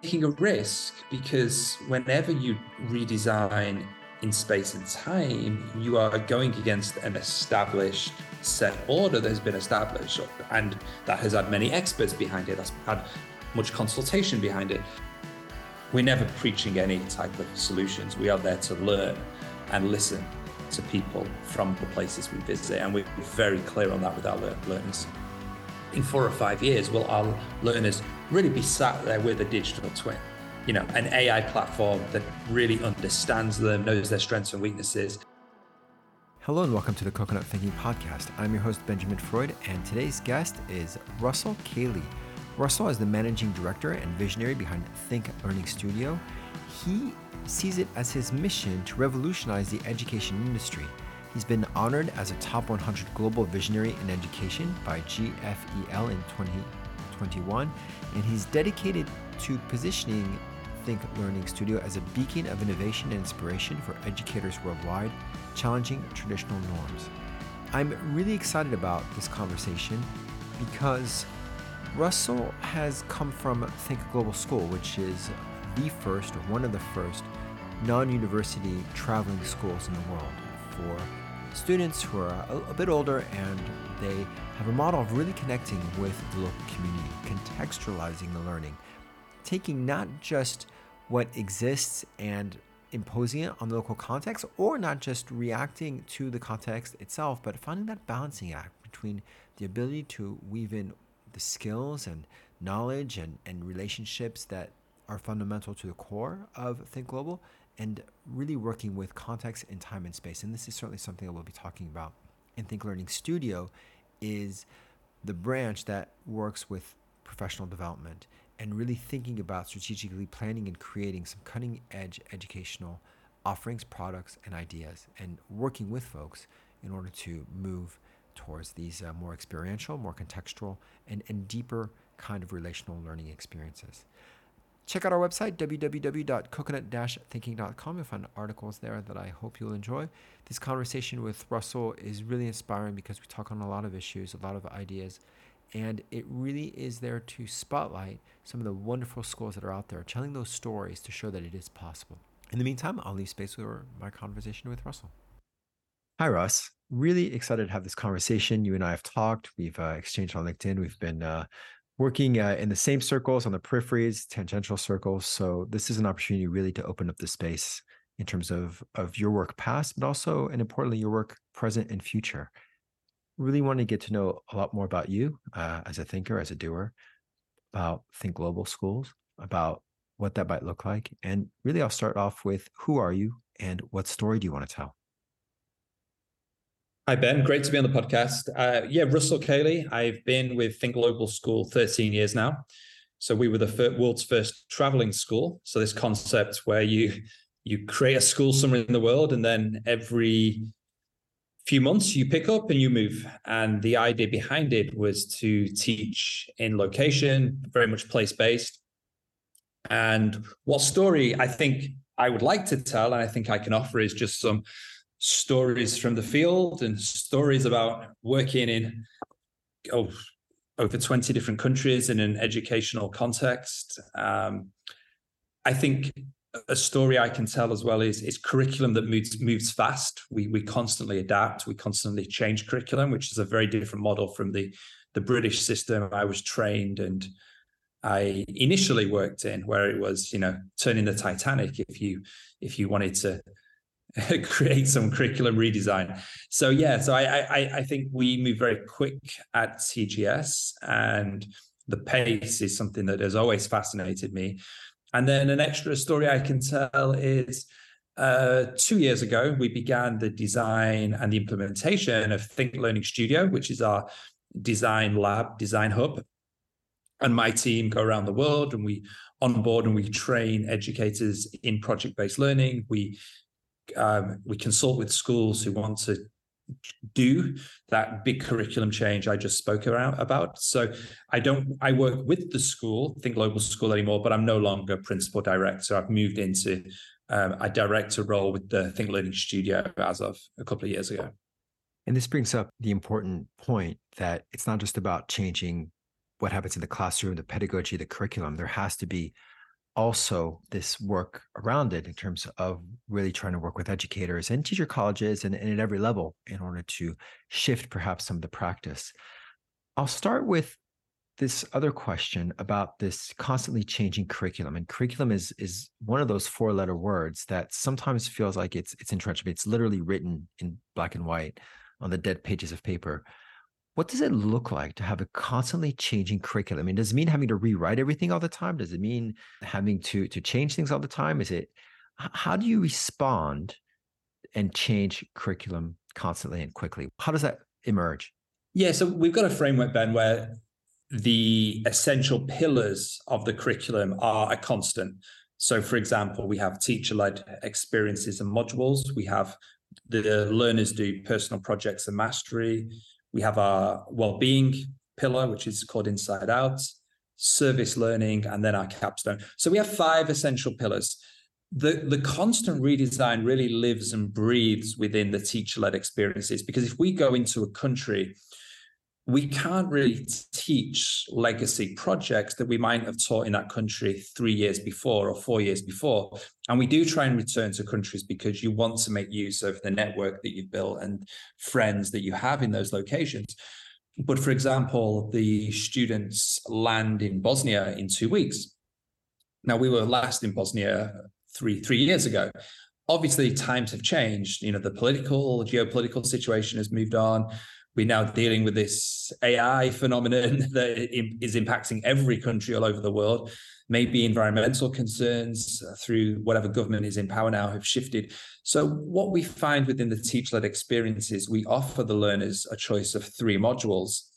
taking a risk, because whenever you redesign in space and time, you are going against an established set order that has been established, and that has had many experts behind it, that's had much consultation behind it. We're never preaching any type of solutions. We are there to learn and listen to people from the places we visit, and we're very clear on that with our learners. In 4 or 5 years, will our learners really be sat there with a digital twin? You know, an AI platform that really understands them, knows their strengths and weaknesses. Hello and welcome to the Coconut Thinking Podcast. I'm your host, Benjamin Freud, and today's guest is Russell Cailey. Russell is the managing director and visionary behind Think Learning Studio. He sees it as his mission to revolutionize the education industry. He's been honored as a top 100 global visionary in education by GFEL in 2021, and he's dedicated to positioning Think Learning Studio as a beacon of innovation and inspiration for educators worldwide, challenging traditional norms. I'm really excited about this conversation because Russell has come from Think Global School, which is the first, or one of the first, non-university traveling schools in the world for students who are a bit older, and they have a model of really connecting with the local community, contextualizing the learning, taking not just what exists and imposing it on the local context, or not just reacting to the context itself, but finding that balancing act between the ability to weave in the skills and knowledge and relationships that are fundamental to the core of Think Global, and really working with context and time and space. And this is certainly something that we'll be talking about. And Think Learning Studio is the branch that works with professional development and really thinking about strategically planning and creating some cutting edge educational offerings, products, and ideas, and working with folks in order to move towards these more experiential, more contextual, and deeper kind of relational learning experiences. Check out our website, www.coconut-thinking.com. You'll find articles there that I hope you'll enjoy. This conversation with Russell is really inspiring because we talk on a lot of issues, a lot of ideas, and it really is there to spotlight some of the wonderful schools that are out there, telling those stories to show that it is possible. In the meantime, I'll leave space for my conversation with Russell. Hi, Russ. Really excited to have this conversation. You and I have talked. We've exchanged on LinkedIn. We've been working in the same circles, on the peripheries, tangential circles. So this is an opportunity really to open up the space in terms of your work past, but also, and importantly, your work present and future. Really want to get to know a lot more about you as a thinker, as a doer, about Think Global Schools, about what that might look like. And really, I'll start off with, who are you and what story do you want to tell? Hi, Ben. Great to be on the podcast. Russell Cailey. I've been with Think Global School 13 years now. So we were the world's first traveling school. So this concept where you create a school somewhere in the world, and then every few months you pick up and you move. And the idea behind it was to teach in location, very much place-based. And what story I think I would like to tell, and I think I can offer, is just some stories from the field and stories about working in over 20 different countries in an educational context. I think a story I can tell as well is curriculum that moves fast. We constantly adapt, we constantly change curriculum, which is a very different model from the British system I was trained and I initially worked in, where it was, turning the Titanic if you wanted to create some curriculum redesign. So I think we move very quick at CGS, and the pace is something that has always fascinated me. And then an extra story I can tell is 2 years ago, we began the design and the implementation of Think Learning Studio, which is our design lab, design hub. And my team go around the world, and we onboard and we train educators in project-based learning. We consult with schools who want to do that big curriculum change I just spoke about. So I work with the school, Think Global School, anymore, but I'm no longer principal director. I've moved into a director role with the Think Learning Studio as of a couple of years ago. And this brings up the important point that it's not just about changing what happens in the classroom, the pedagogy, the curriculum. There has to be also this work around it in terms of really trying to work with educators and teacher colleges and at every level in order to shift perhaps some of the practice. I'll start with this other question about this constantly changing curriculum. And curriculum is one of those four-letter words that sometimes feels like it's entrenched. It's literally written in black and white on the dead pages of paper. What does it look like to have a constantly changing curriculum? I mean, does it mean having to rewrite everything all the time? Does it mean having to change things all the time? Is it, how do you respond and change curriculum constantly and quickly? How does that emerge? Yeah, so we've got a framework, Ben, where the essential pillars of the curriculum are a constant. So, for example, we have teacher-led experiences and modules. We have the learners do personal projects and mastery. We have our well-being pillar, which is called Inside Out, service learning, and then our capstone. So we have five essential pillars. The constant redesign really lives and breathes within the teacher-led experiences, because if we go into a country, we can't really teach legacy projects that we might have taught in that country 3 years before or 4 years before. And we do try and return to countries because you want to make use of the network that you've built and friends that you have in those locations. But for example, the students land in Bosnia in 2 weeks. Now, we were last in Bosnia three years ago. Obviously, times have changed. You know, the geopolitical situation has moved on. We're now dealing with this AI phenomenon that is impacting every country all over the world. Maybe environmental concerns through whatever government is in power now have shifted. So what we find within the teacher-led experiences, we offer the learners a choice of three modules.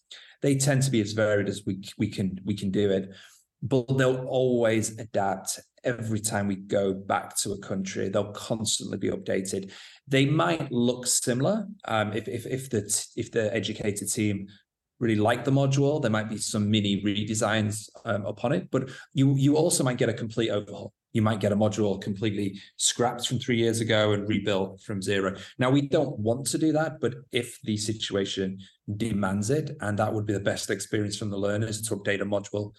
They tend to be as varied as we can do it, but they'll always adapt. Every time we go back to a country, they'll constantly be updated. They might look similar. If the educator team really like the module, there might be some mini redesigns upon it. But you also might get a complete overhaul. You might get a module completely scrapped from 3 years ago and rebuilt from zero. Now, we don't want to do that, but if the situation demands it, and that would be the best experience from the learners to update a module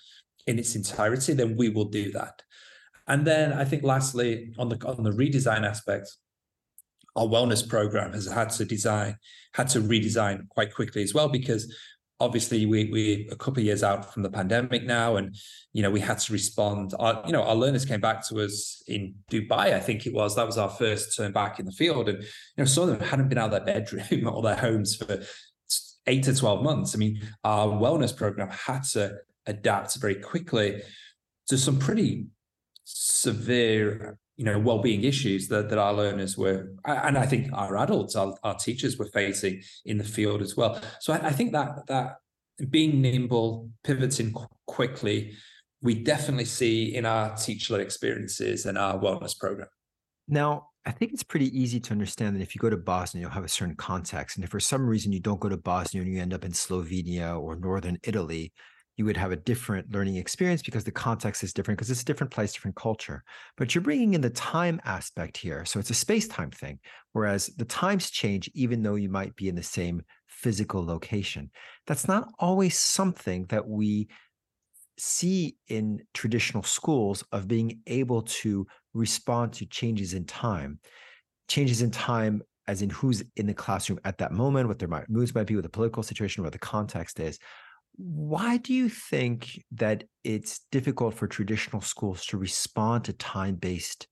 in its entirety, then we will do that. And then I think lastly, on the redesign aspect, our wellness program has had to redesign quite quickly as well, because obviously we're a couple of years out from the pandemic now, and you know, we had to respond. Our learners came back to us in Dubai, I think it was. That was our first turn back in the field, and you know, some of them hadn't been out of their bedroom or their homes for 8 to 12 months. I mean, our wellness program had to adapt very quickly to some pretty severe, you know, well-being issues that our learners were, and I think our adults, our teachers were facing in the field as well. So I think that being nimble, pivoting quickly, we definitely see in our teacher-led experiences and our wellness program. Now, I think it's pretty easy to understand that if you go to Bosnia, you'll have a certain context. And if for some reason you don't go to Bosnia and you end up in Slovenia or Northern Italy, you would have a different learning experience because the context is different, because it's a different place, different culture. But you're bringing in the time aspect here. So it's a space-time thing, whereas the times change even though you might be in the same physical location. That's not always something that we see in traditional schools, of being able to respond to changes in time as in who's in the classroom at that moment, what their moods might be, what the political situation, what the context is. Why do you think that it's difficult for traditional schools to respond to time-based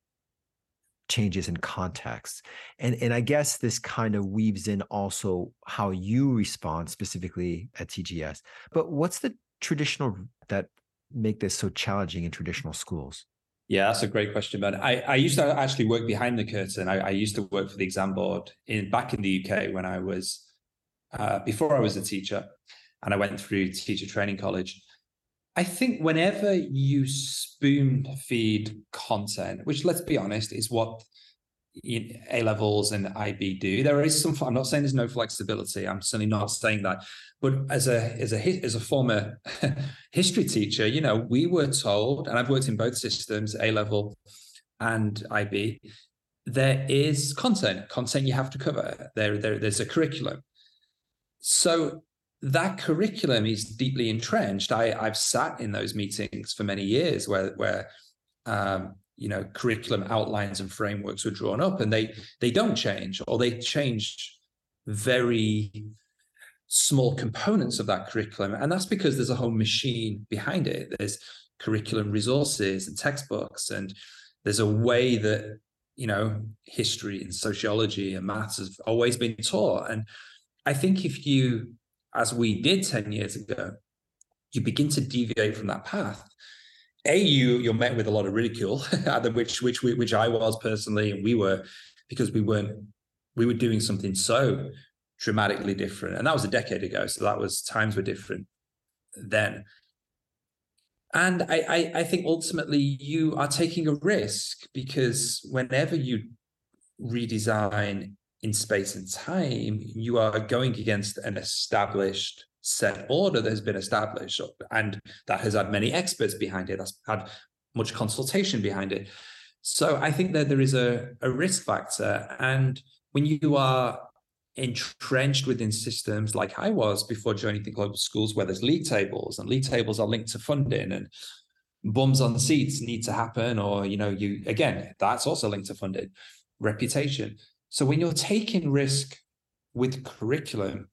changes in contexts? And I guess this kind of weaves in also how you respond specifically at TGS. But what's the traditional that make this so challenging in traditional schools? Yeah, that's a great question, Ben. I used to actually work behind the curtain. I used to work for the exam board back in the UK when I was, before I was a teacher. And I went through teacher training college. I think whenever you spoon feed content, which let's be honest, is what A-levels and IB do, there is some, I'm not saying there's no flexibility. I'm certainly not saying that. But as a former history teacher, you know, we were told, and I've worked in both systems, A-level and IB, there is content you have to cover. There's a curriculum. So that curriculum is deeply entrenched. I've sat in those meetings for many years where curriculum outlines and frameworks were drawn up, and they don't change, or they change very small components of that curriculum. And that's because there's a whole machine behind it. There's curriculum resources and textbooks, and there's a way that, you know, history and sociology and maths have always been taught. And I think if you, as we did 10 years ago, you begin to deviate from that path, you're met with a lot of ridicule, which I was personally, and we were, because we were doing something so dramatically different. And that was a decade ago. So that was, times were different then. And I think ultimately you are taking a risk, because whenever you redesign in space and time, you are going against an established set order that has been established, and that has had many experts behind it, that's had much consultation behind it. So I think that there is a risk factor. And when you are entrenched within systems like I was before joining Think Global Schools, where there's league tables, and league tables are linked to funding, and bums on seats need to happen, or, you know, you, again, that's also linked to funding, reputation. So when you're taking risk with curriculum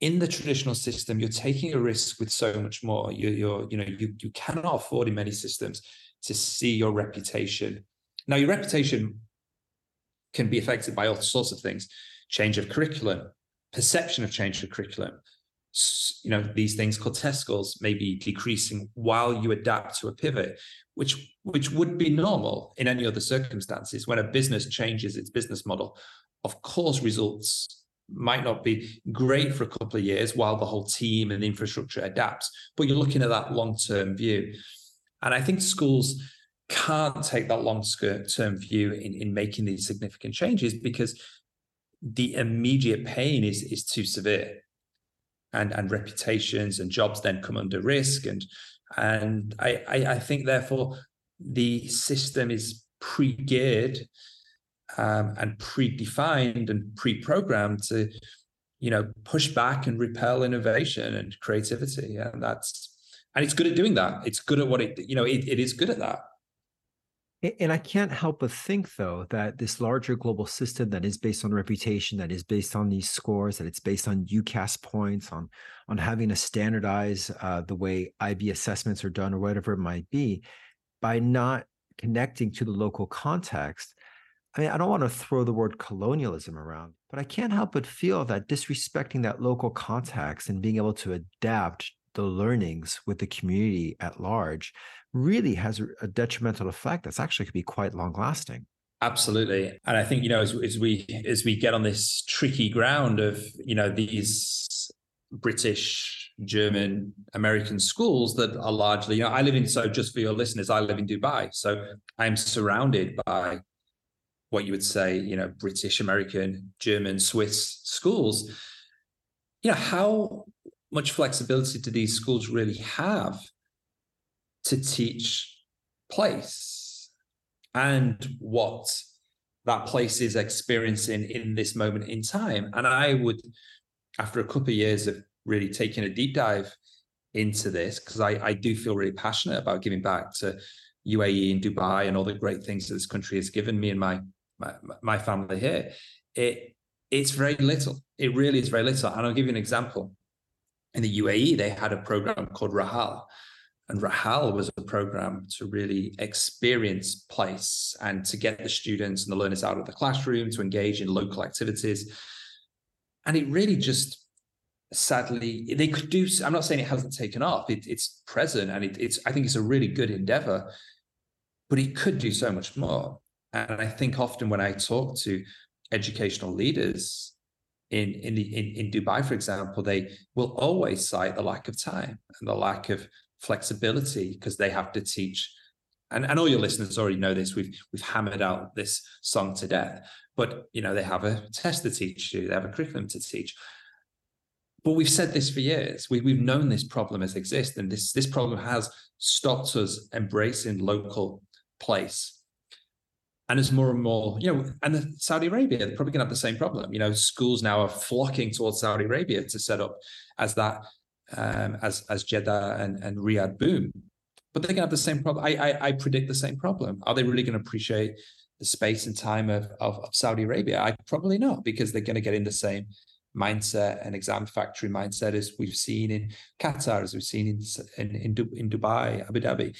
in the traditional system, you're taking a risk with so much more. You cannot afford in many systems to see your reputation. Now, your reputation can be affected by all sorts of things: change of curriculum, perception of change of curriculum. You know, these things called test scores may be decreasing while you adapt to a pivot, which would be normal in any other circumstances. When a business changes its business model, of course, results might not be great for a couple of years while the whole team and the infrastructure adapts, but you're looking at that long-term view. And I think schools can't take that long-term view in making these significant changes, because the immediate pain is too severe, and reputations and jobs then come under risk. And I think therefore the system is pre-geared and predefined and pre-programmed to, you know, push back and repel innovation and creativity. And and it's good at doing that. It's good at what it, you know, it is good at that. And I can't help but think, though, that this larger global system that is based on reputation, that is based on these scores, that it's based on UCAS points, on having to standardize the way IB assessments are done or whatever it might be, by not connecting to the local context. I mean, I don't want to throw the word colonialism around, but I can't help but feel that disrespecting that local context and being able to adapt the learnings with the community at large really has a detrimental effect that's actually could be quite long lasting. Absolutely. And I think, you know, as we get on this tricky ground of, you know, these British, German, American schools that are largely, you know, I live in, so just for your listeners, I live in Dubai. So I'm surrounded by what you would say, you know, British, American, German, Swiss schools. You know, how much flexibility do these schools really have to teach place and what that place is experiencing in this moment in time? And I would, after a couple of years of really taking a deep dive into this, because I do feel really passionate about giving back to UAE and Dubai and all the great things that this country has given me and my family here, it's very little. It really is very little. And I'll give you an example. In the UAE, they had a program called Rahal. And Rahal was a program to really experience place and to get the students and the learners out of the classroom to engage in local activities. And it really just, sadly, they could do, I'm not saying it hasn't taken off, it's present, and I think it's a really good endeavor, but it could do so much more. And I think often when I talk to educational leaders in Dubai, for example, they will always cite the lack of time and the lack of flexibility, because they have to teach, and all your listeners already know this, we've hammered out this song to death, but, you know, they have a test to teach you, they have a curriculum to teach. But we've said this for years. We've known this problem has existed, and this problem has stopped us embracing local place. And it's more and more, you know, and Saudi Arabia, they're probably gonna have the same problem. You know, schools now are flocking towards Saudi Arabia to set up as that, as Jeddah and Riyadh boom. but they can have the same problem. I predict the same problem. Are they really going to appreciate the space and time of Saudi Arabia? I probably not, because they're going to get in the same mindset and exam factory mindset as we've seen in Qatar, as we've seen in Dubai, Abu Dhabi.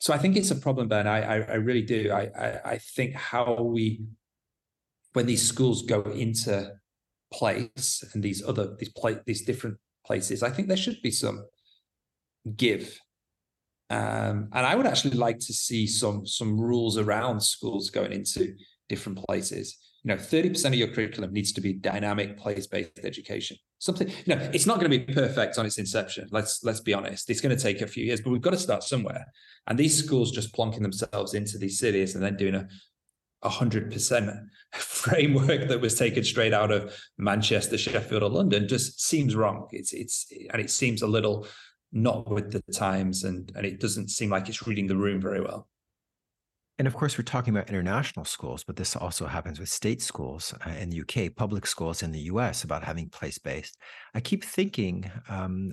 So I think it's a problem, Ben. I really do. I think how we, when these schools go into place and these different places, I think there should be some give. And I would actually like to see some rules around schools going into different places. You know, 30% of your curriculum needs to be dynamic, place-based education. Something, you know, it's not going to be perfect on its inception. Let's be honest. It's going to take a few years, but we've got to start somewhere. And these schools just plonking themselves into these cities and then doing a 100% framework that was taken straight out of Manchester, Sheffield, or London just seems wrong. It seems a little not with the times, and it doesn't seem like it's reading the room very well. And of course, we're talking about international schools, but this also happens with state schools in the UK, public schools in the US, about having place-based. I keep thinking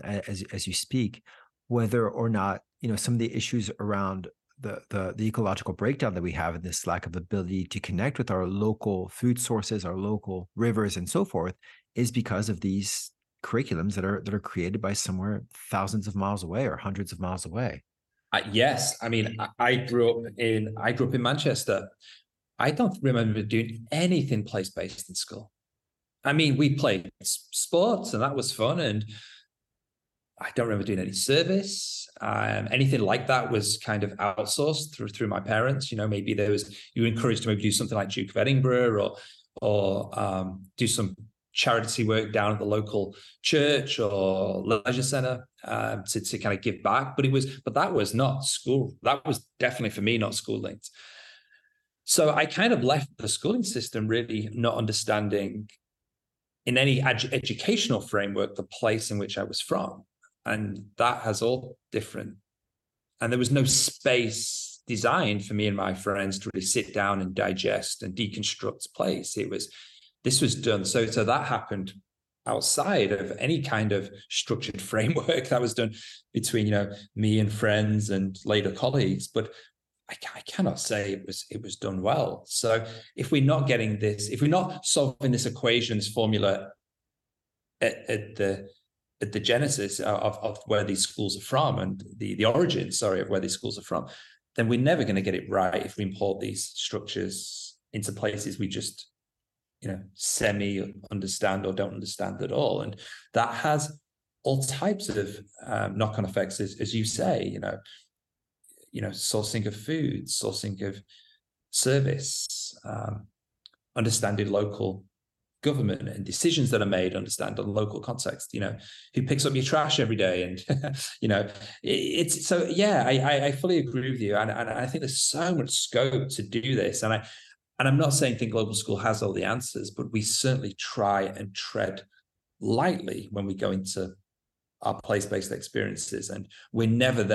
as you speak, whether or not, you know, some of the issues around the ecological breakdown that we have and this lack of ability to connect with our local food sources, our local rivers, and so forth, is because of these curriculums that are created by somewhere thousands of miles away or hundreds of miles away. Yes. I mean, I grew up in Manchester. I don't remember doing anything place-based in school. I mean, we played sports and that was fun. And I don't remember doing any service. Anything like that was kind of outsourced through my parents. You know, maybe you were encouraged to maybe do something like Duke of Edinburgh or do some charity work down at the local church or leisure center to kind of give back, but that was not school. That was definitely for me not school linked. So I kind of left the schooling system really not understanding in any educational framework the place in which I was from, and that has all different. And there was no space designed for me and my friends to really sit down and digest and deconstruct place. This was done. So that happened outside of any kind of structured framework. That was done between, you know, me and friends and later colleagues. But I cannot say it was done well. So if we're not getting this, if we're not solving this equation, this formula at the genesis of where these schools are from and the origin, sorry, of where these schools are from, then we're never going to get it right if we import these structures into places we just, you know, semi understand or don't understand at all. And that has all types of knock-on effects, as you say, you know, sourcing of food, sourcing of service, understanding local government and decisions that are made, understand on local context, you know, who picks up your trash every day. And, you know, it's so, yeah, I fully agree with you. And I think there's so much scope to do this. And I'm not saying Think Global School has all the answers, but we certainly try and tread lightly when we go into our place-based experiences. And we're never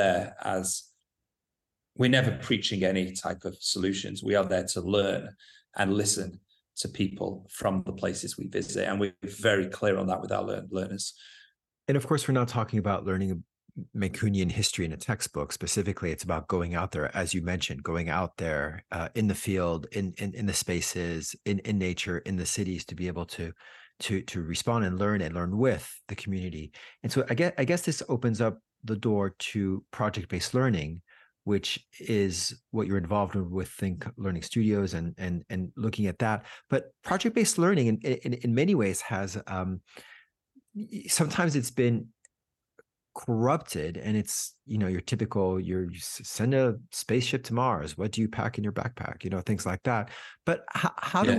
preaching any type of solutions. We are there to learn and listen to people from the places we visit. And we're very clear on that with our learners. And of course, we're not talking about learning Mancunian history in a textbook specifically. It's about going out there, as you mentioned, going out there in the field, in the spaces, in nature, in the cities, to be able to respond and learn with the community. And so I guess this opens up the door to project-based learning, which is what you're involved with Think Learning Studios and looking at that. But project-based learning in many ways has sometimes it's been corrupted, and it's, you know, you send a spaceship to Mars, what do you pack in your backpack, you know, things like that. But how do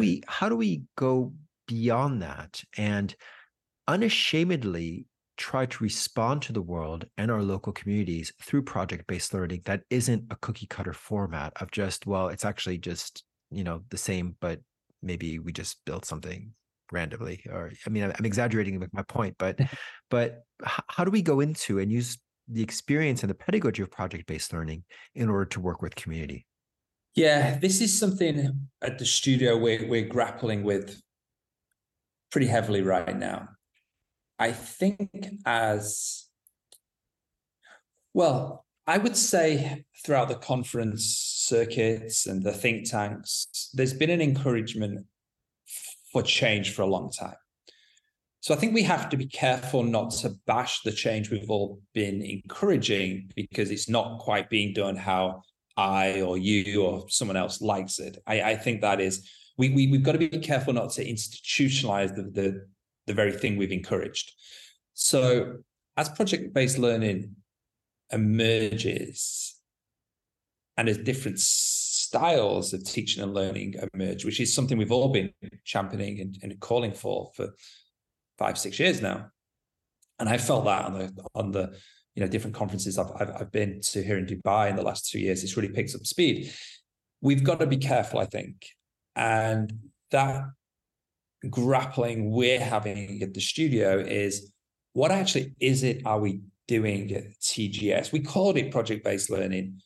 we go beyond that and unashamedly try to respond to the world and our local communities through project-based learning that isn't a cookie cutter format of just, well, it's actually just, you know, the same, but maybe we just build something randomly? Or, I mean, I'm exaggerating with my point, but how do we go into and use the experience and the pedagogy of project-based learning in order to work with community? Yeah, this is something at the studio we're grappling with pretty heavily right now. I think as well, I would say throughout the conference circuits and the think tanks, there's been an encouragement for change for a long time. So I think we have to be careful not to bash the change we've all been encouraging because it's not quite being done how I or you or someone else likes it. I think that is, we've got to be careful not to institutionalize the very thing we've encouraged. So as project-based learning emerges and as different styles of teaching and learning emerge, which is something we've all been championing and calling for 5-6 years now, and I felt that on the different conferences I've been to here in Dubai in the last 2 years. It's really picked up speed. We've got to be careful, I think, and that grappling we're having at the studio is what actually is it are we doing at TGS? We called it project-based learning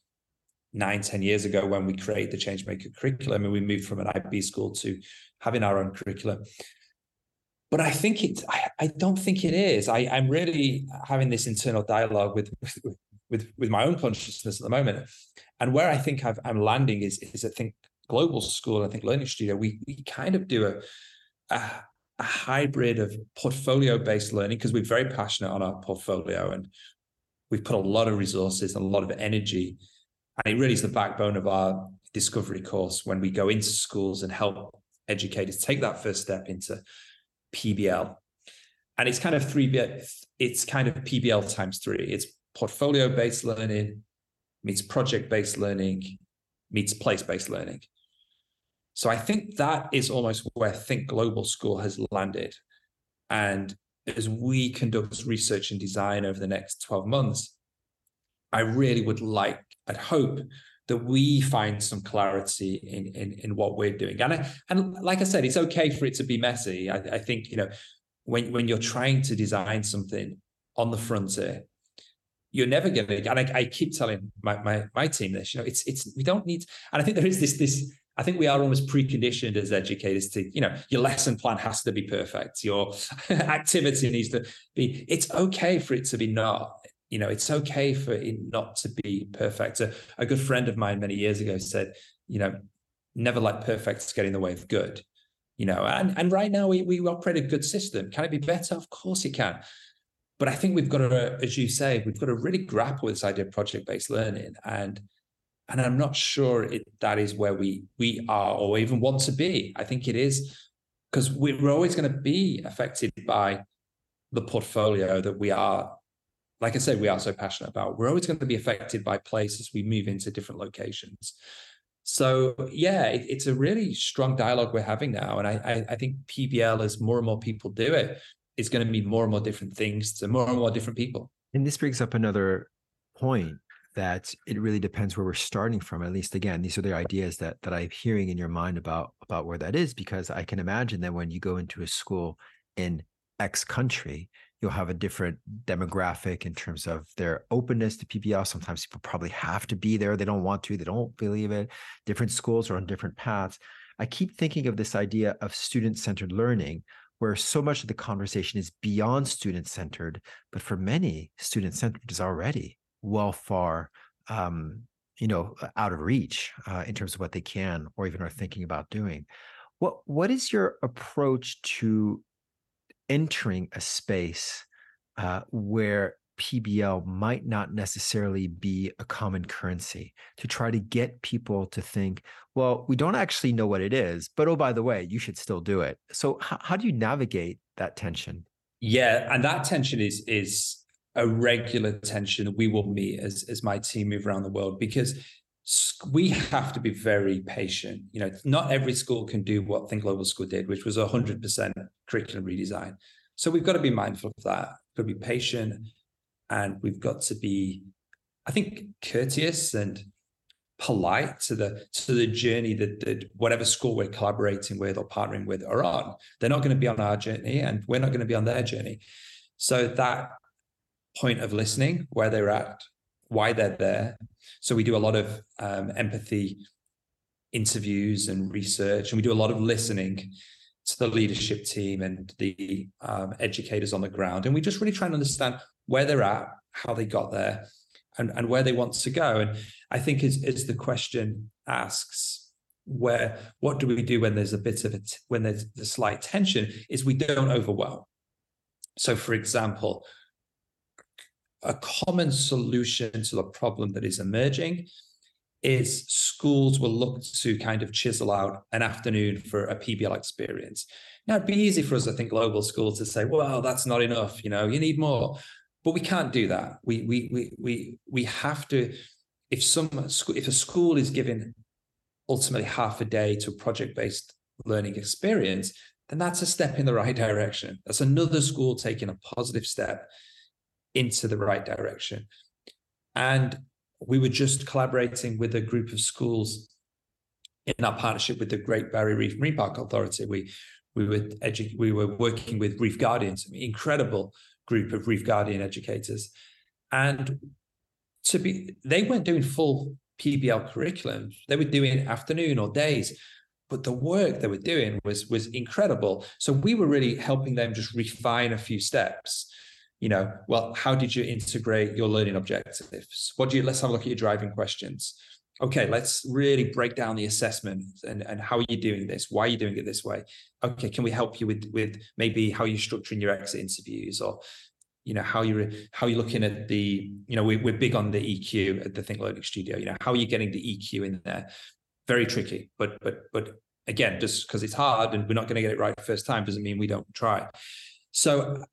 9-10 years ago when we created the Changemaker curriculum and we moved from an IB school to having our own curriculum. But I think I don't think it is. I'm really having this internal dialogue with my own consciousness at the moment. And where I think I'm landing is I think Global School, I think Learning Studio, we kind of do a hybrid of portfolio-based learning because we're very passionate on our portfolio and we've put a lot of resources and a lot of energy. And it really is the backbone of our discovery course when we go into schools and help educators take that first step into PBL. And it's kind of PBL times three. It's portfolio-based learning meets project-based learning meets place-based learning. So I think that is almost where Think Global School has landed. And as we conduct research and design over the next 12 months, I really would like, I'd hope that we find some clarity in what we're doing. And like I said, it's okay for it to be messy. I think, when you're trying to design something on the frontier, you're never going to, and I keep telling my team this, we don't need, and I think there is this, I think we are almost preconditioned as educators to, your lesson plan has to be perfect. Your activity needs to be, it's okay for it to be not, it's okay for it not to be perfect. A good friend of mine many years ago said, never let perfect get in the way of good, and right now we operate a good system. Can it be better? Of course it can. But I think we've got to, as you say, we've got to really grapple with this idea of project-based learning. And I'm not sure that is where we are or even want to be. I think it is because we're always going to be affected by the portfolio that we are. Like I said, we are so passionate about. We're always going to be affected by place as we move into different locations. So, yeah, it's a really strong dialogue we're having now. And I think PBL, as more and more people do it, is going to mean more and more different things to more and more different people. And this brings up another point, that it really depends where we're starting from. At least, again, these are the ideas that I'm hearing in your mind about where that is, because I can imagine that when you go into a school in X country, you'll have a different demographic in terms of their openness to PBL. Sometimes people probably have to be there. They don't want to. They don't believe it. Different schools are on different paths. I keep thinking of this idea of student-centered learning, where so much of the conversation is beyond student-centered, but for many, student-centered is already well far, out of reach in terms of what they can or even are thinking about doing. What is your approach to entering a space where PBL might not necessarily be a common currency, to try to get people to think, well, we don't actually know what it is, but oh, by the way, you should still do it. So how do you navigate that tension? Yeah, and that tension is a regular tension that we will meet as my team move around the world, because we have to be very patient. Not every school can do what Think Global School did, which was 100% curriculum redesign. So we've got to be mindful of that. We've got to be patient, and we've got to be, I think, courteous and polite to the journey that whatever school we're collaborating with or partnering with are on. They're not going to be on our journey, and we're not going to be on their journey. So that point of listening, where they're at, why they're there. So we do a lot of empathy interviews and research, and we do a lot of listening to the leadership team and the educators on the ground. And we just really try and understand where they're at, how they got there, and where they want to go. And I think as the question asks, what do we do when there's a bit of it, when there's a slight tension, is we don't overwhelm. So for example, a common solution to the problem that is emerging is schools will look to kind of chisel out an afternoon for a PBL experience. Now, it'd be easy for us, I think, global schools to say, well, that's not enough, you know, you need more. But we can't do that. We have to, if a school is given ultimately half a day to a project-based learning experience, then that's a step in the right direction. That's another school taking a positive step into the right direction. And we were just collaborating with a group of schools in our partnership with the Great Barrier Reef Marine Park Authority. We were working with Reef Guardians, an incredible group of Reef Guardian educators, and they weren't doing full PBL curriculum. They were doing afternoon or days, but the work they were doing was incredible. So we were really helping them just refine a few steps. You know, well, how did you integrate your learning objectives? Let's have a look at your driving questions. Okay, let's really break down the assessment and how are you doing this? Why are you doing it this way? Okay, can we help you with maybe how you're structuring your exit interviews, or, you know, how you're looking at the, you know, we're big on the EQ at the Think Learning Studio. You know, how are you getting the EQ in there? Very tricky, but again, just because it's hard and we're not going to get it right the first time doesn't mean we don't try. So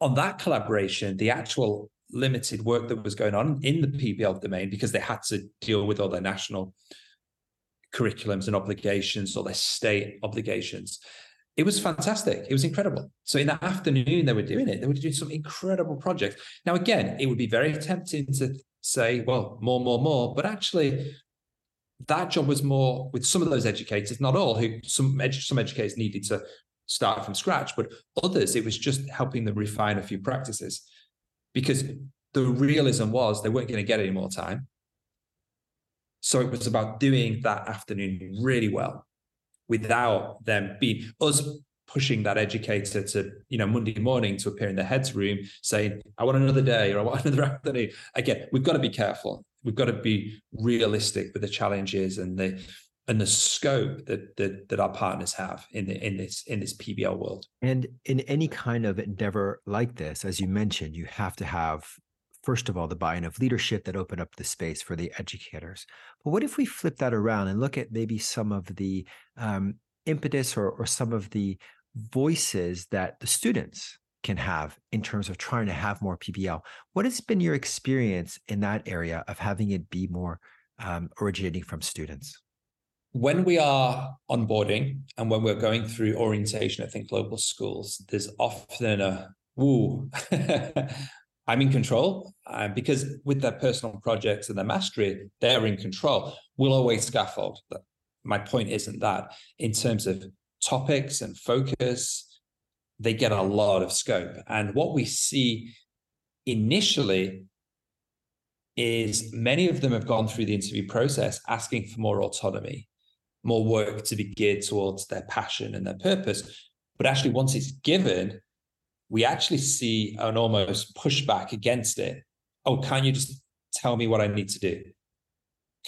on that collaboration, the actual limited work that was going on in the PBL domain, because they had to deal with all their national curriculums and obligations or their state obligations, it was fantastic. It was incredible. So in the afternoon, they were doing it. They were doing some incredible projects. Now, again, it would be very tempting to say, well, more, but actually that job was more with some of those educators, not all, who some educators needed to start from scratch, but others, it was just helping them refine a few practices, because the realism was they weren't going to get any more time. So it was about doing that afternoon really well without them being us pushing that educator to, you know, Monday morning to appear in their head's room saying, I want another day, or I want another afternoon. Again, we've got to be careful. We've got to be realistic with the challenges and the scope that our partners have in this PBL world. And in any kind of endeavor like this, as you mentioned, you have to have, first of all, the buy-in of leadership that opened up the space for the educators. But what if we flip that around and look at maybe some of the impetus or some of the voices that the students can have in terms of trying to have more PBL? What has been your experience in that area of having it be more originating from students? When we are onboarding and when we're going through orientation at Think Global Schools, there's often a, woo, I'm in control, because with their personal projects and their mastery, they're in control. We'll always scaffold. My point isn't that. In terms of topics and focus, they get a lot of scope. And what we see initially is many of them have gone through the interview process asking for more autonomy, more work to be geared towards their passion and their purpose. But actually, once it's given, we actually see an almost pushback against it. Oh, can't you just tell me what I need to do?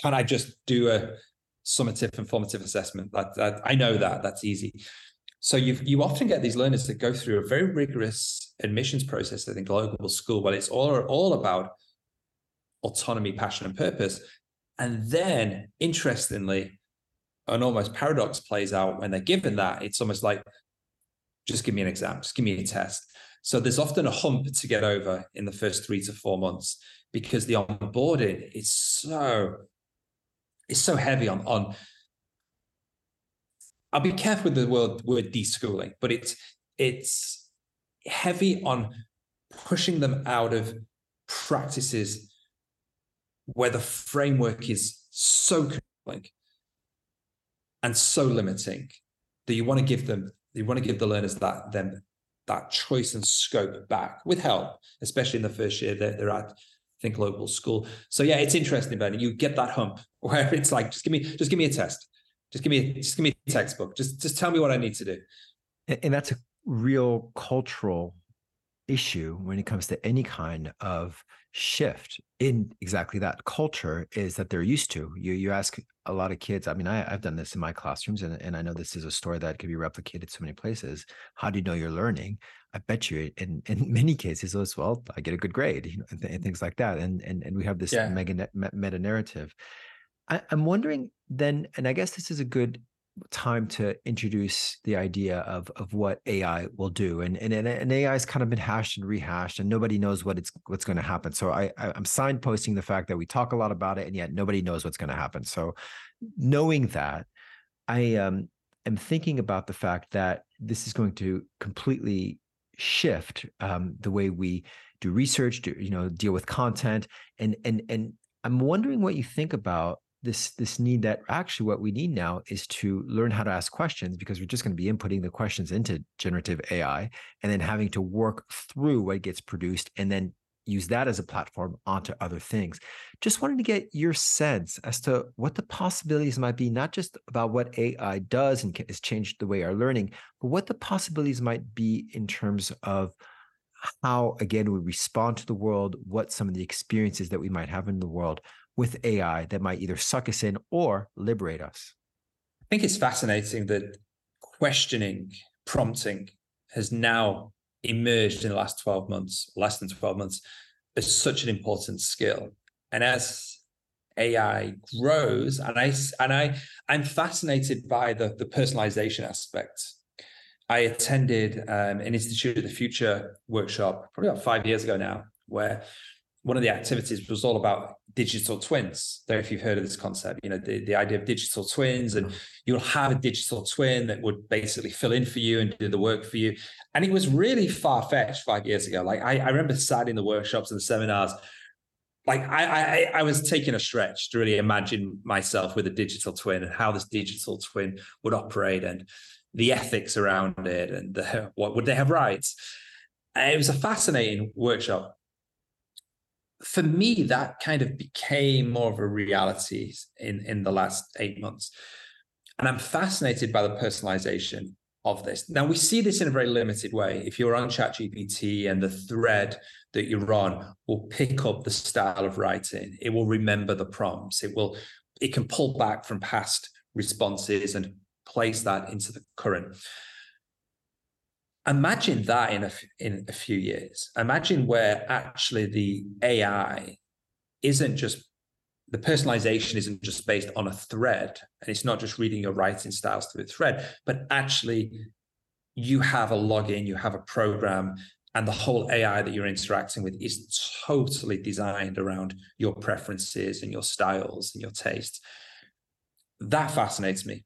Can't I just do a summative and formative assessment? That I know that's easy. So you often get these learners that go through a very rigorous admissions process at the Global School, where it's all about autonomy, passion, and purpose. And then, interestingly, an almost paradox plays out when they're given that. It's almost like, just give me an exam, just give me a test. So there's often a hump to get over in the first 3 to 4 months, because the onboarding is so heavy on. I'll be careful with the word deschooling, but it's heavy on pushing them out of practices where the framework is so controlling and so limiting that you want to give the learners that choice and scope back with help, especially in the first year that they're at Think Global School. So yeah, it's interesting, Ben. You get that hump where it's like, just give me a test, just give me a textbook, just tell me what I need to do. And that's a real cultural issue when it comes to any kind of shift in exactly that culture is that they're used to. You ask a lot of kids, I mean, I've done this in my classrooms, and I know this is a story that could be replicated so many places. How do you know you're learning? I bet you in many cases as well, I get a good grade, you know, and things like that. And we have this meta narrative. I'm wondering then, and I guess this is a good time to introduce the idea of what AI will do, and AI has kind of been hashed and rehashed, and nobody knows what's going to happen. So I'm signposting the fact that we talk a lot about it, and yet nobody knows what's going to happen. So knowing that, I am thinking about the fact that this is going to completely shift the way we do research, deal with content, and I'm wondering what you think about this need that actually what we need now is to learn how to ask questions, because we're just going to be inputting the questions into generative AI and then having to work through what gets produced and then use that as a platform onto other things. Just wanted to get your sense as to what the possibilities might be, not just about what AI does and has changed the way our learning, but what the possibilities might be in terms of how, again, we respond to the world, what some of the experiences that we might have in the world with AI that might either suck us in or liberate us. I think it's fascinating that questioning, prompting has now emerged in the last 12 months, less than 12 months, as such an important skill. And as AI grows, I'm fascinated by the personalization aspect. I attended an Institute of the Future workshop probably about 5 years ago now, where one of the activities was all about digital twins. Don't know if you've heard of this concept, the idea of digital twins, and you'll have a digital twin that would basically fill in for you and do the work for you. And it was really far-fetched 5 years ago. Like I remember sat in the workshops and the seminars, like I was taking a stretch to really imagine myself with a digital twin and how this digital twin would operate and the ethics around it and what would they have rights. And it was a fascinating workshop. For me, that kind of became more of a reality in the last 8 months. And I'm fascinated by the personalization of this. Now, we see this in a very limited way. If you're on ChatGPT and the thread that you're on will pick up the style of writing, it will remember the prompts, it can pull back from past responses and place that into the current. Imagine that in a few years. Imagine where actually the AI the personalization isn't just based on a thread, and it's not just reading your writing styles through a thread, but actually you have a login, you have a program, and the whole AI that you're interacting with is totally designed around your preferences and your styles and your tastes. That fascinates me.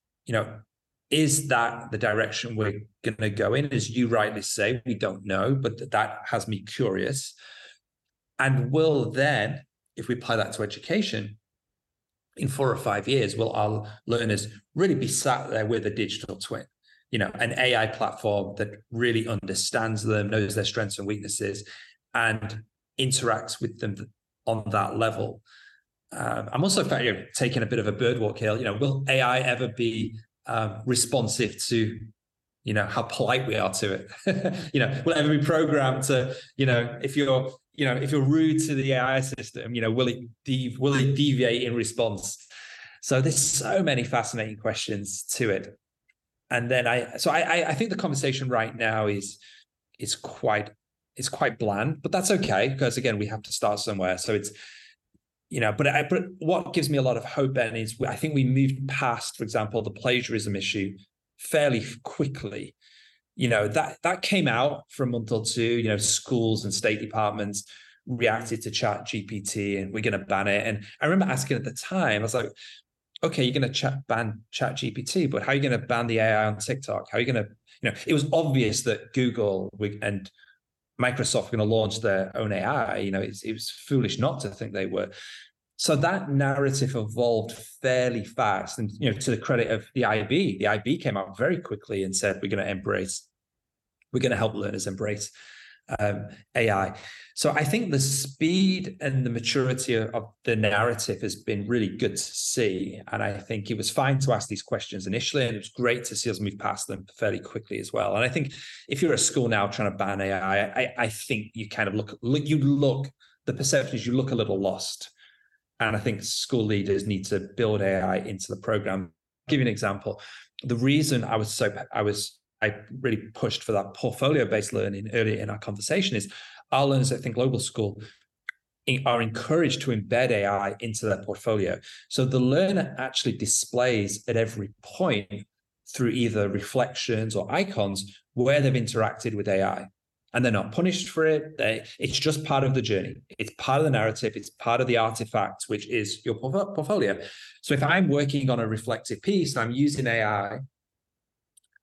Is that the direction we're going to go in? As you rightly say, we don't know, but that has me curious. And will then, if we apply that to education, in 4 or 5 years, will our learners really be sat there with a digital twin, an AI platform that really understands them, knows their strengths and weaknesses, and interacts with them on that level? I'm also taking a bit of a bird walk here. Will AI ever be responsive to how polite we are to it? Will it ever be programmed to, if you're rude to the AI system, will it deviate in response? So there's so many fascinating questions to it. And then I think the conversation right now is quite bland, but that's okay, because again, we have to start somewhere. So it's but what gives me a lot of hope, Ben, is I think we moved past, for example, the plagiarism issue fairly quickly. That came out for a month or two. Schools and state departments reacted to ChatGPT, and we're going to ban it. And I remember asking at the time, I was like, okay, you're going to ban ChatGPT, but how are you going to ban the AI on TikTok? How are you going to, it was obvious that Google and Microsoft were going to launch their own AI. It was foolish not to think they were. So that narrative evolved fairly fast. And, to the credit of the IB, came out very quickly and said, we're going to help learners embrace AI. So I think the speed and the maturity of the narrative has been really good to see. And I think it was fine to ask these questions initially, and it was great to see us move past them fairly quickly as well. And I think if you're at school now trying to ban AI, I think you kind of look, the perception is you look a little lost. And I think school leaders need to build AI into the program. I'll give you an example. The reason I really pushed for that portfolio-based learning earlier in our conversation is our learners at Think Global School are encouraged to embed AI into their portfolio. So the learner actually displays at every point through either reflections or icons where they've interacted with AI. And they're not punished for it. It's just part of the journey. It's part of the narrative. It's part of the artifact, which is your portfolio. So if I'm working on a reflective piece, I'm using AI,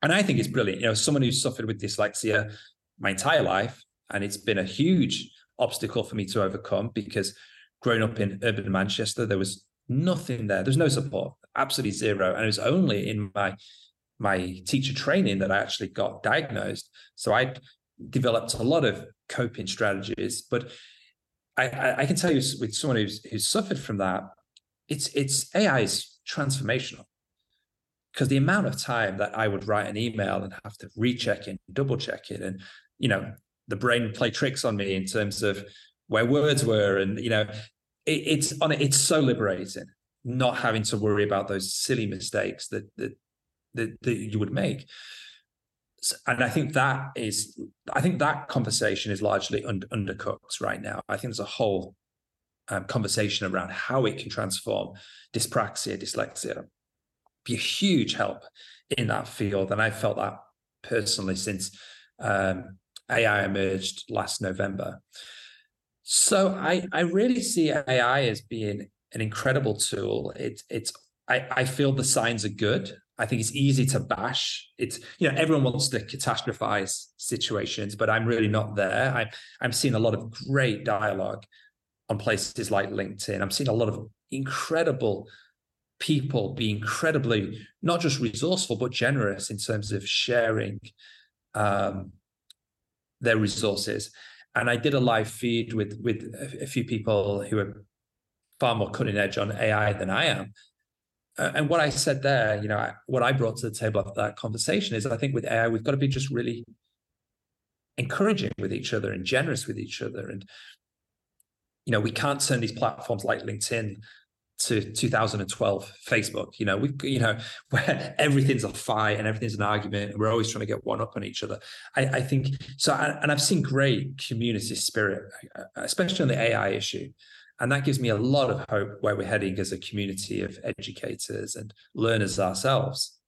and I think it's brilliant. You know, someone who's suffered with dyslexia my entire life, and it's been a huge obstacle for me to overcome, because growing up in urban Manchester, there was nothing there. There's no support, absolutely zero. And it was only in my teacher training that I actually got diagnosed. So I developed a lot of coping strategies, but I can tell you, with someone who's suffered from that, it's AI is transformational, because the amount of time that I would write an email and have to recheck it, double check it, and you know, the brain would play tricks on me in terms of where words were, and you know, it's so liberating not having to worry about those silly mistakes that you would make. And I think that conversation is largely undercooked right now. I think there's a whole conversation around how it can transform dyslexia. Be a huge help in that field. And I felt that personally since AI emerged last November. So I really see AI as being an incredible tool. I feel the signs are good. I think it's easy to bash. It's, you know, everyone wants to catastrophize situations, but I'm really not there. I'm seeing a lot of great dialogue on places like LinkedIn. I'm seeing a lot of incredible people be incredibly, not just resourceful, but generous in terms of sharing their resources. And I did a live feed with a few people who are far more cutting edge on AI than I am. And what I said there, you know, what I brought to the table of that conversation is, I think with AI, we've got to be just really encouraging with each other and generous with each other. And, you know, we can't turn these platforms like LinkedIn to 2012 Facebook, you know, where everything's a fight and everything's an argument, and we're always trying to get one up on each other. I think so. And I've seen great community spirit, especially on the AI issue. And that gives me a lot of hope where we're heading as a community of educators and learners ourselves.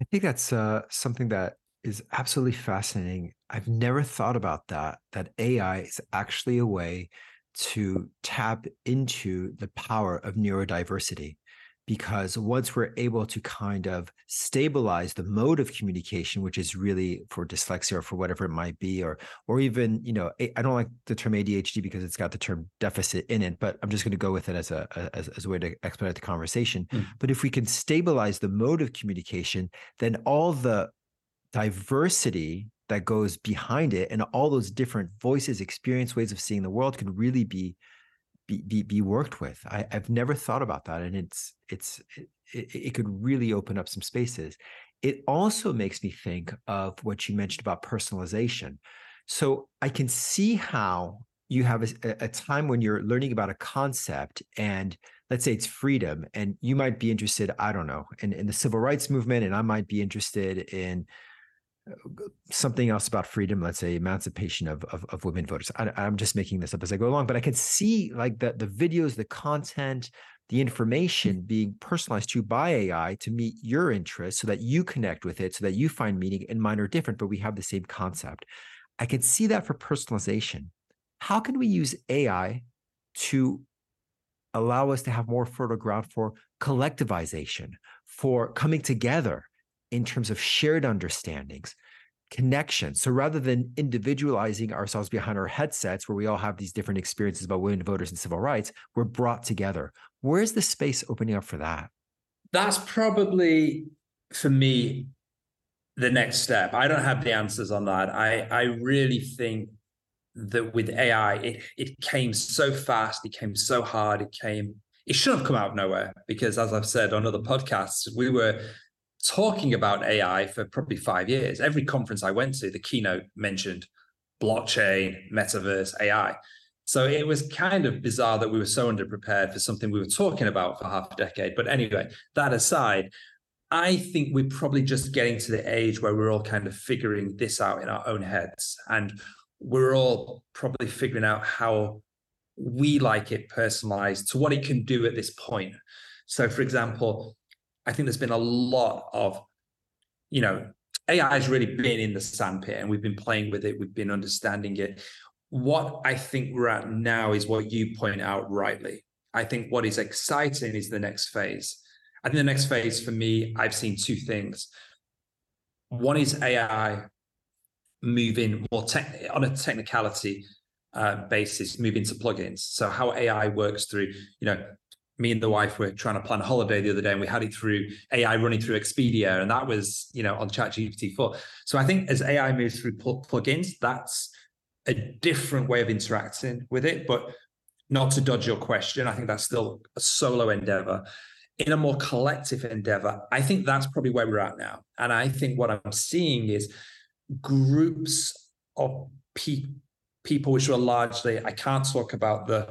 I think that's something that is absolutely fascinating. I've never thought about that AI is actually a way to tap into the power of neurodiversity, because once we're able to kind of stabilize the mode of communication, which is really for dyslexia or for whatever it might be, or even, you know, I don't like the term ADHD because it's got the term deficit in it, but I'm just going to go with it as a way to expedite the conversation. Mm. But if we can stabilize the mode of communication, then all the diversity that goes behind it and all those different voices, experience, ways of seeing the world can really be worked with. I've never thought about that, and it could really open up some spaces. It also makes me think of what you mentioned about personalization. So I can see how you have a time when you're learning about a concept, and let's say it's freedom, and you might be interested, I don't know, in the civil rights movement, and I might be interested in something else about freedom, let's say emancipation of women voters. I'm just making this up as I go along, but I can see like the videos, the content, the information being personalized to you by AI to meet your interests so that you connect with it, so that you find meaning, and mine are different, but we have the same concept. I can see that for personalization. How can we use AI to allow us to have more fertile ground for collectivization, for coming together in terms of shared understandings, connections? So rather than individualizing ourselves behind our headsets where we all have these different experiences about women voters and civil rights, we're brought together. Where's the space opening up for that? That's probably, for me, the next step. I don't have the answers on that. I really think that with AI, it came so fast, it came so hard, it shouldn't have come out of nowhere, because as I've said on other podcasts, we were talking about AI for probably 5 years. Every conference I went to, the keynote mentioned blockchain, metaverse, AI. So it was kind of bizarre that we were so underprepared for something we were talking about for half a decade. But anyway, that aside, I think we're probably just getting to the age where we're all kind of figuring this out in our own heads. And we're all probably figuring out how we like it personalized to what it can do at this point. So, for example, I think there's been a lot of, AI has really been in the sandpit and we've been playing with it. We've been understanding it. What I think we're at now is what you point out rightly. I think what is exciting is the next phase. I think the next phase for me, I've seen two things. One is AI moving more on a technicality basis, moving to plugins. So how AI works through, me and the wife were trying to plan a holiday the other day, and we had it through AI running through Expedia, and that was, on ChatGPT-4. So I think as AI moves through plugins, that's a different way of interacting with it. But not to dodge your question, I think that's still a solo endeavor. In a more collective endeavor, I think that's probably where we're at now. And I think what I'm seeing is groups of people which were largely, I can't talk about the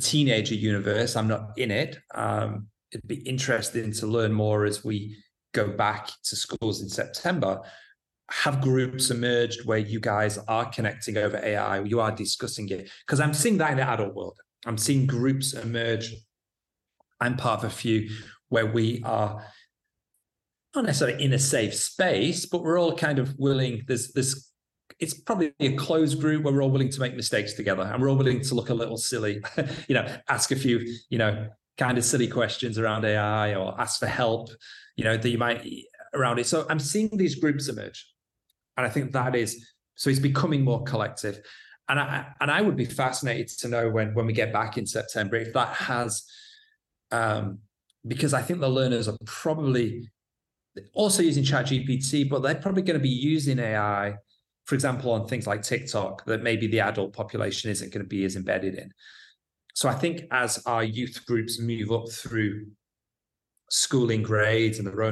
teenager universe, I'm not in it. It'd be interesting to learn more as we go back to schools in September. Have groups emerged where you guys are connecting over AI, you are discussing it? Because I'm seeing that in the adult world. I'm seeing groups emerge. I'm part of a few where we are not necessarily in a safe space, but we're all kind of willing, it's probably a closed group where we're all willing to make mistakes together, and we're all willing to look a little silly, ask a few, kind of silly questions around AI, or ask for help, that you might around it. So I'm seeing these groups emerge. And I think that is, so it's becoming more collective. And I would be fascinated to know when we get back in September, if that has, because I think the learners are probably also using ChatGPT, but they're probably going to be using AI, for example, on things like TikTok that maybe the adult population isn't going to be as embedded in. So I think as our youth groups move up through schooling grades and their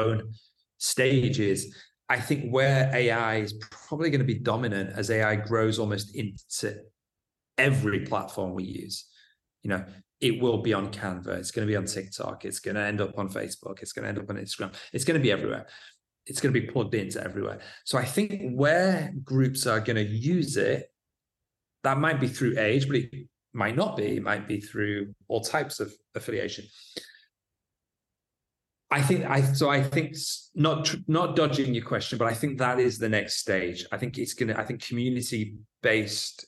own stages, I think where AI is probably going to be dominant as AI grows almost into every platform we use. It will be on Canva, it's going to be on TikTok, it's going to end up on Facebook, it's going to end up on Instagram, it's going to be everywhere. It's going to be plugged into everywhere. So I think where groups are going to use it, that might be through age, but it might not be. It might be through all types of affiliation. I think not dodging your question, but I think that is the next stage. I think community-based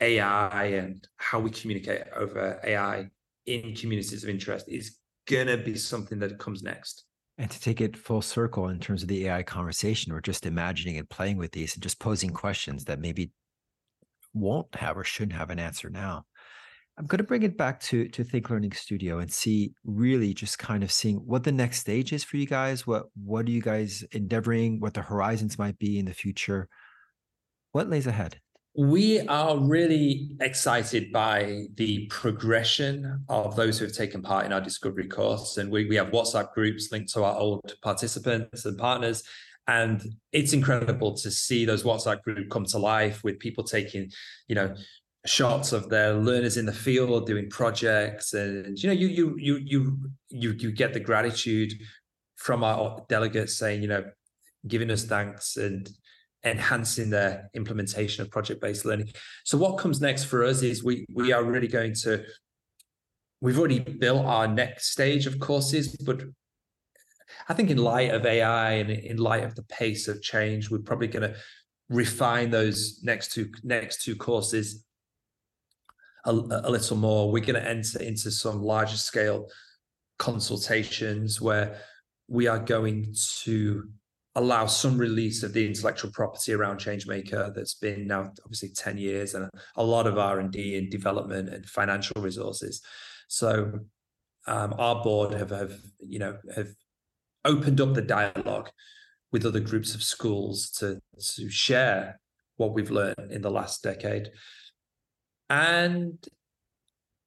AI and how we communicate over AI in communities of interest is going to be something that comes next. And to take it full circle in terms of the AI conversation, we're just imagining and playing with these and just posing questions that maybe won't have or shouldn't have an answer now. I'm going to bring it back to Think Learning Studio and see really just kind of seeing what the next stage is for you guys. What are you guys endeavoring? What the horizons might be in the future? What lays ahead? We are really excited by the progression of those who have taken part in our discovery course. And we have WhatsApp groups linked to our old participants and partners. And it's incredible to see those WhatsApp groups come to life with people taking, shots of their learners in the field doing projects. And, you get the gratitude from our delegates saying, giving us thanks and enhancing their implementation of project-based learning. So what comes next for us is we are really going to, we've already built our next stage of courses, but I think in light of AI and in light of the pace of change, we're probably going to refine those next two courses a little more. We're going to enter into some larger scale consultations where we are going to allow some release of the intellectual property around Changemaker that's been now obviously 10 years and a lot of R&D and development and financial resources. So our board have opened up the dialogue with other groups of schools to share what we've learned in the last decade. And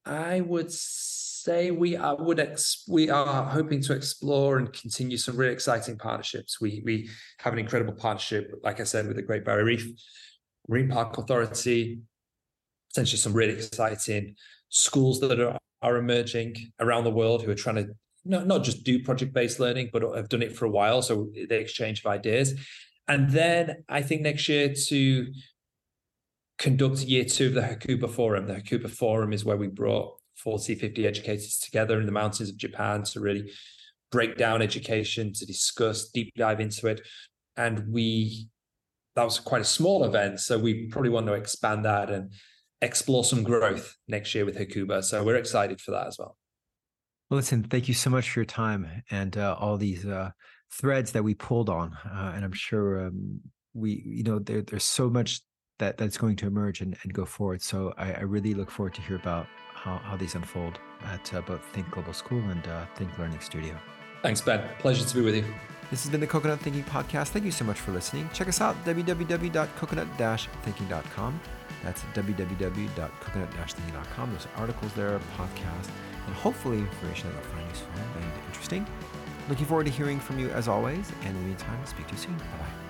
I would say we are hoping to explore and continue some really exciting partnerships. We have an incredible partnership, like I said, with the Great Barrier Reef Marine Park Authority, potentially some really exciting schools that are emerging around the world who are trying to not just do project-based learning, but have done it for a while, so the exchange of ideas. And then I think next year to conduct year two of the Hakuba Forum. The Hakuba Forum is where we brought 40, 50 educators together in the mountains of Japan to really break down education, to discuss, deep dive into it. And that was quite a small event, so we probably want to expand that and explore some growth next year with Hakuba. So we're excited for that as well. Well, listen, thank you so much for your time and all these threads that we pulled on. And I'm sure there's so much that's going to emerge and go forward. So I really look forward to hear about how these unfold at both Think Global School and Think Learning Studio. Thanks, Ben. Pleasure to be with you. This has been the Coconut Thinking Podcast. Thank you so much for listening. Check us out, www.coconut-thinking.com. That's www.coconut-thinking.com. There's articles there, podcasts, and hopefully information that you'll find useful and interesting. Looking forward to hearing from you as always. And in the meantime, speak to you soon. Bye-bye.